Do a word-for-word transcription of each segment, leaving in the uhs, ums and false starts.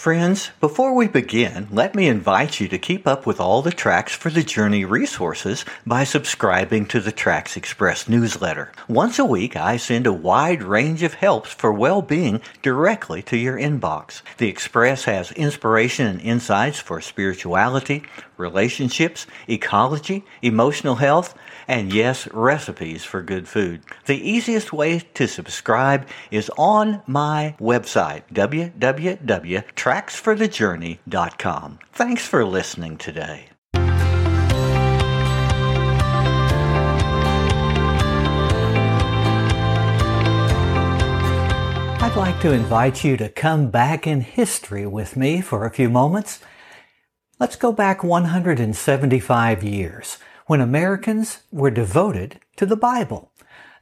Friends, before we begin, let me invite you to keep up with all the Tracks for the Journey resources by subscribing to the Tracks Express newsletter. Once a week, I send a wide range of helps for well-being directly to your inbox. The Express has inspiration and insights for spirituality, relationships, ecology, emotional health, and yes, recipes for good food. The easiest way to subscribe is on my website, w w w dot tracks for the journey dot com. Thanks for listening today. I'd like to invite you to come back in history with me for a few moments. Let's go back one hundred seventy-five years, when Americans were devoted to the Bible.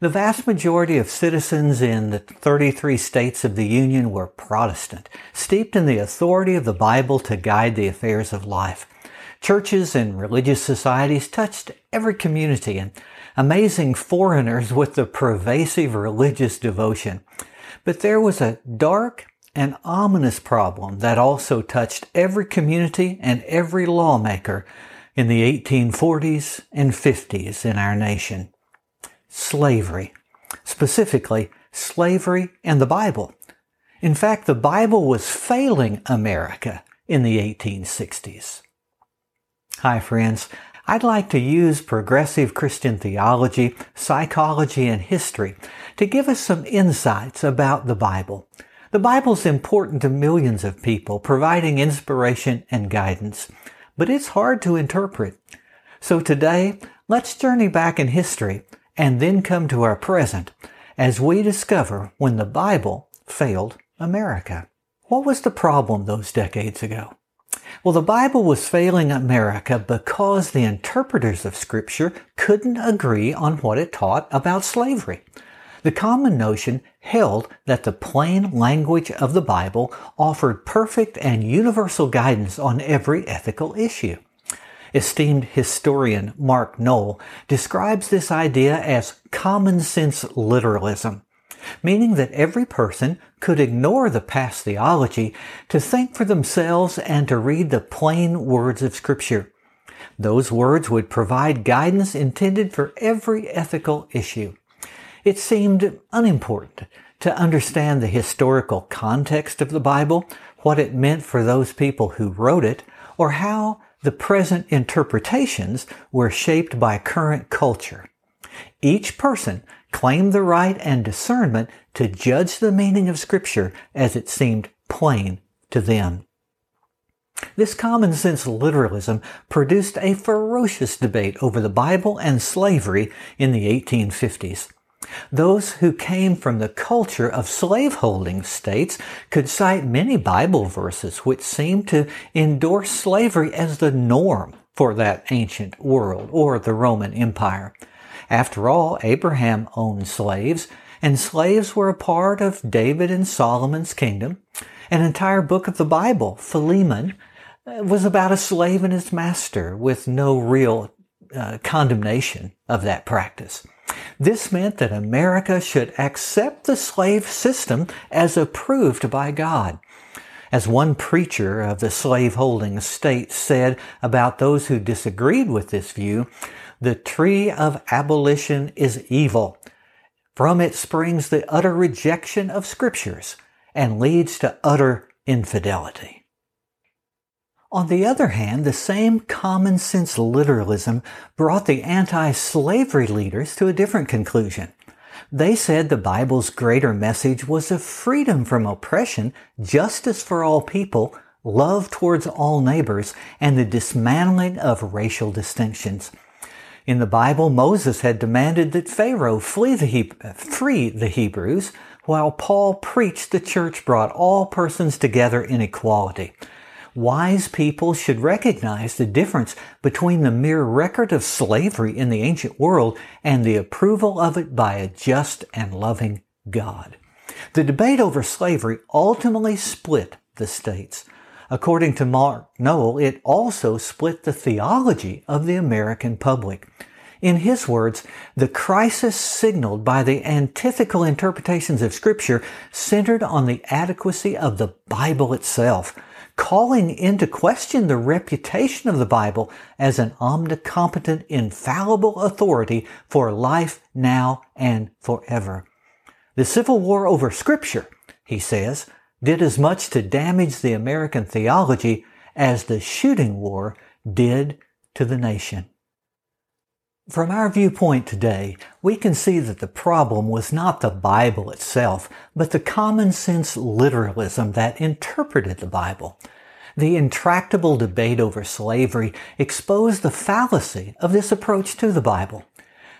The vast majority of citizens in the thirty-three states of the Union were Protestant, steeped in the authority of the Bible to guide the affairs of life. Churches and religious societies touched every community, and amazing foreigners with the pervasive religious devotion. But there was a dark an ominous problem that also touched every community and every lawmaker in the eighteen forties and fifties in our nation. Slavery. Specifically, slavery and the Bible. In fact, the Bible was failing America in the eighteen sixties. Hi, friends. I'd like to use progressive Christian theology, psychology, and history to give us some insights about the Bible. The Bible's important to millions of people, providing inspiration and guidance, but it's hard to interpret. So today, let's journey back in history and then come to our present as we discover when the Bible failed America. What was the problem those decades ago? Well, the Bible was failing America because the interpreters of Scripture couldn't agree on what it taught about slavery. The common notion held that the plain language of the Bible offered perfect and universal guidance on every ethical issue. Esteemed historian Mark Noll describes this idea as common sense literalism, meaning that every person could ignore the past theology to think for themselves and to read the plain words of Scripture. Those words would provide guidance intended for every ethical issue. It seemed unimportant to understand the historical context of the Bible, what it meant for those people who wrote it, or how the present interpretations were shaped by current culture. Each person claimed the right and discernment to judge the meaning of Scripture as it seemed plain to them. This common sense literalism produced a ferocious debate over the Bible and slavery in the eighteen fifties. Those who came from the culture of slaveholding states could cite many Bible verses which seemed to endorse slavery as the norm for that ancient world or the Roman Empire. After all, Abraham owned slaves, and slaves were a part of David and Solomon's kingdom. An entire book of the Bible, Philemon, was about a slave and his master with no real uh, condemnation of that practice. This meant that America should accept the slave system as approved by God. As one preacher of the slaveholding state said about those who disagreed with this view, "The tree of abolition is evil. From it springs the utter rejection of Scriptures and leads to utter infidelity." On the other hand, the same common-sense literalism brought the anti-slavery leaders to a different conclusion. They said the Bible's greater message was of freedom from oppression, justice for all people, love towards all neighbors, and the dismantling of racial distinctions. In the Bible, Moses had demanded that Pharaoh flee the he- free the Hebrews, while Paul preached the church brought all persons together in equality. Wise people should recognize the difference between the mere record of slavery in the ancient world and the approval of it by a just and loving God. The debate over slavery ultimately split the states. According to Mark Noll, it also split the theology of the American public. In his words, the crisis signaled by the antithetical interpretations of Scripture centered on the adequacy of the Bible itself, calling into question the reputation of the Bible as an omnicompetent, infallible authority for life now and forever. The Civil War over Scripture, he says, did as much to damage the American theology as the shooting war did to the nation. From our viewpoint today, we can see that the problem was not the Bible itself, but the common sense literalism that interpreted the Bible. The intractable debate over slavery exposed the fallacy of this approach to the Bible.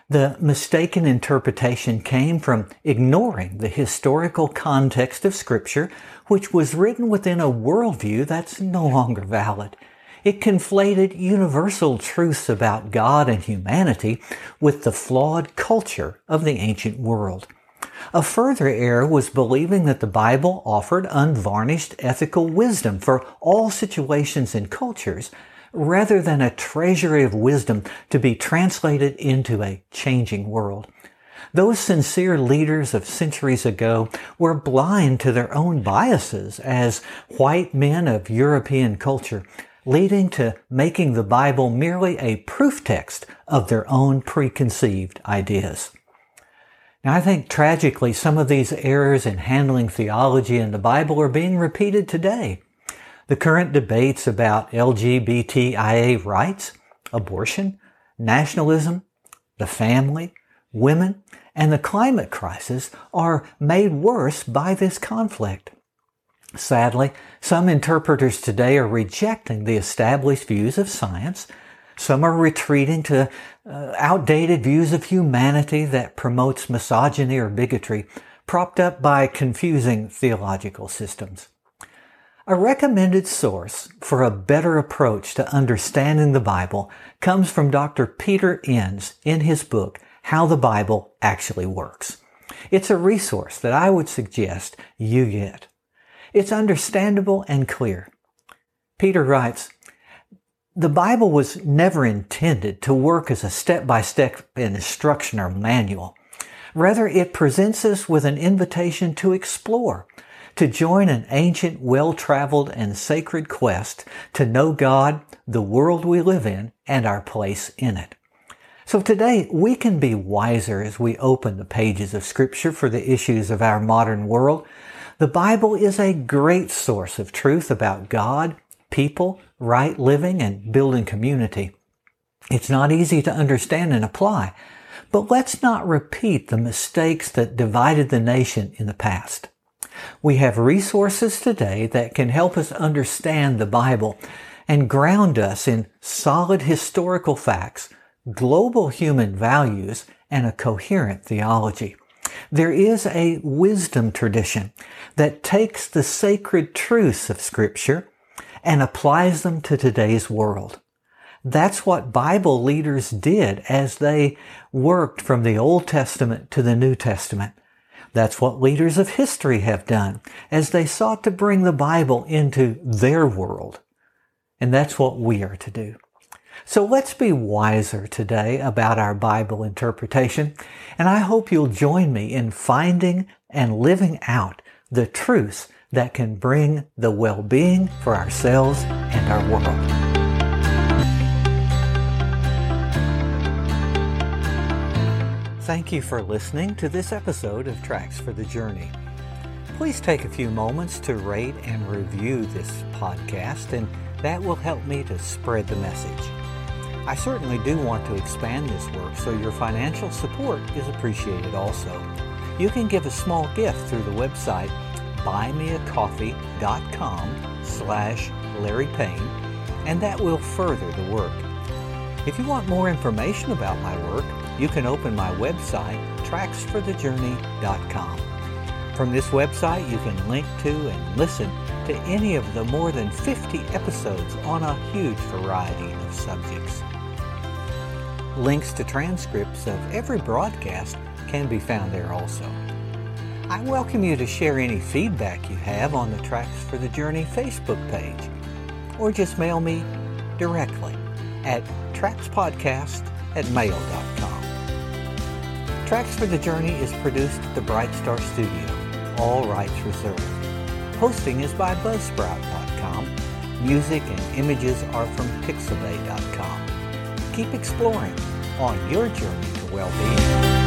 The mistaken interpretation came from ignoring the historical context of Scripture, which was written within a worldview that's no longer valid. It conflated universal truths about God and humanity with the flawed culture of the ancient world. A further error was believing that the Bible offered unvarnished ethical wisdom for all situations and cultures, rather than a treasury of wisdom to be translated into a changing world. Those sincere leaders of centuries ago were blind to their own biases as white men of European culture, leading to making the Bible merely a proof text of their own preconceived ideas. Now, I think tragically some of these errors in handling theology and the Bible are being repeated today. The current debates about L G B T I A rights, abortion, nationalism, the family, women, and the climate crisis are made worse by this conflict. Sadly, some interpreters today are rejecting the established views of science. Some are retreating to uh, outdated views of humanity that promotes misogyny or bigotry, propped up by confusing theological systems. A recommended source for a better approach to understanding the Bible comes from Doctor Peter Enns in his book, How the Bible Actually Works. It's a resource that I would suggest you get. It's understandable and clear. Peter writes, "The Bible was never intended to work as a step-by-step instruction or manual. Rather, it presents us with an invitation to explore, to join an ancient, well-traveled, and sacred quest to know God, the world we live in, and our place in it." So today, we can be wiser as we open the pages of Scripture for the issues of our modern world. The Bible is a great source of truth about God, people, right living, and building community. It's not easy to understand and apply, but let's not repeat the mistakes that divided the nation in the past. We have resources today that can help us understand the Bible and ground us in solid historical facts, global human values, and a coherent theology. There is a wisdom tradition that takes the sacred truths of Scripture and applies them to today's world. That's what Bible leaders did as they worked from the Old Testament to the New Testament. That's what leaders of history have done as they sought to bring the Bible into their world. And that's what we are to do. So let's be wiser today about our Bible interpretation, and I hope you'll join me in finding and living out the truths that can bring the well-being for ourselves and our world. Thank you for listening to this episode of Tracks for the Journey. Please take a few moments to rate and review this podcast, and that will help me to spread the message. I certainly do want to expand this work, so your financial support is appreciated also. You can give a small gift through the website buy me a coffee dot com slash Larry Payne, and that will further the work. If you want more information about my work, you can open my website, tracks for the journey dot com. From this website, you can link to and listen to any of the more than fifty episodes on a huge variety of subjects. Links to transcripts of every broadcast can be found there also. I welcome you to share any feedback you have on the Tracks for the Journey Facebook page, or just mail me directly at tracks podcast at mail dot com. Tracks for the Journey is produced at the Bright Star Studio, all rights reserved. Hosting is by buzzsprout dot com, Music and images are from pixabay dot com. Keep exploring on your journey to well-being.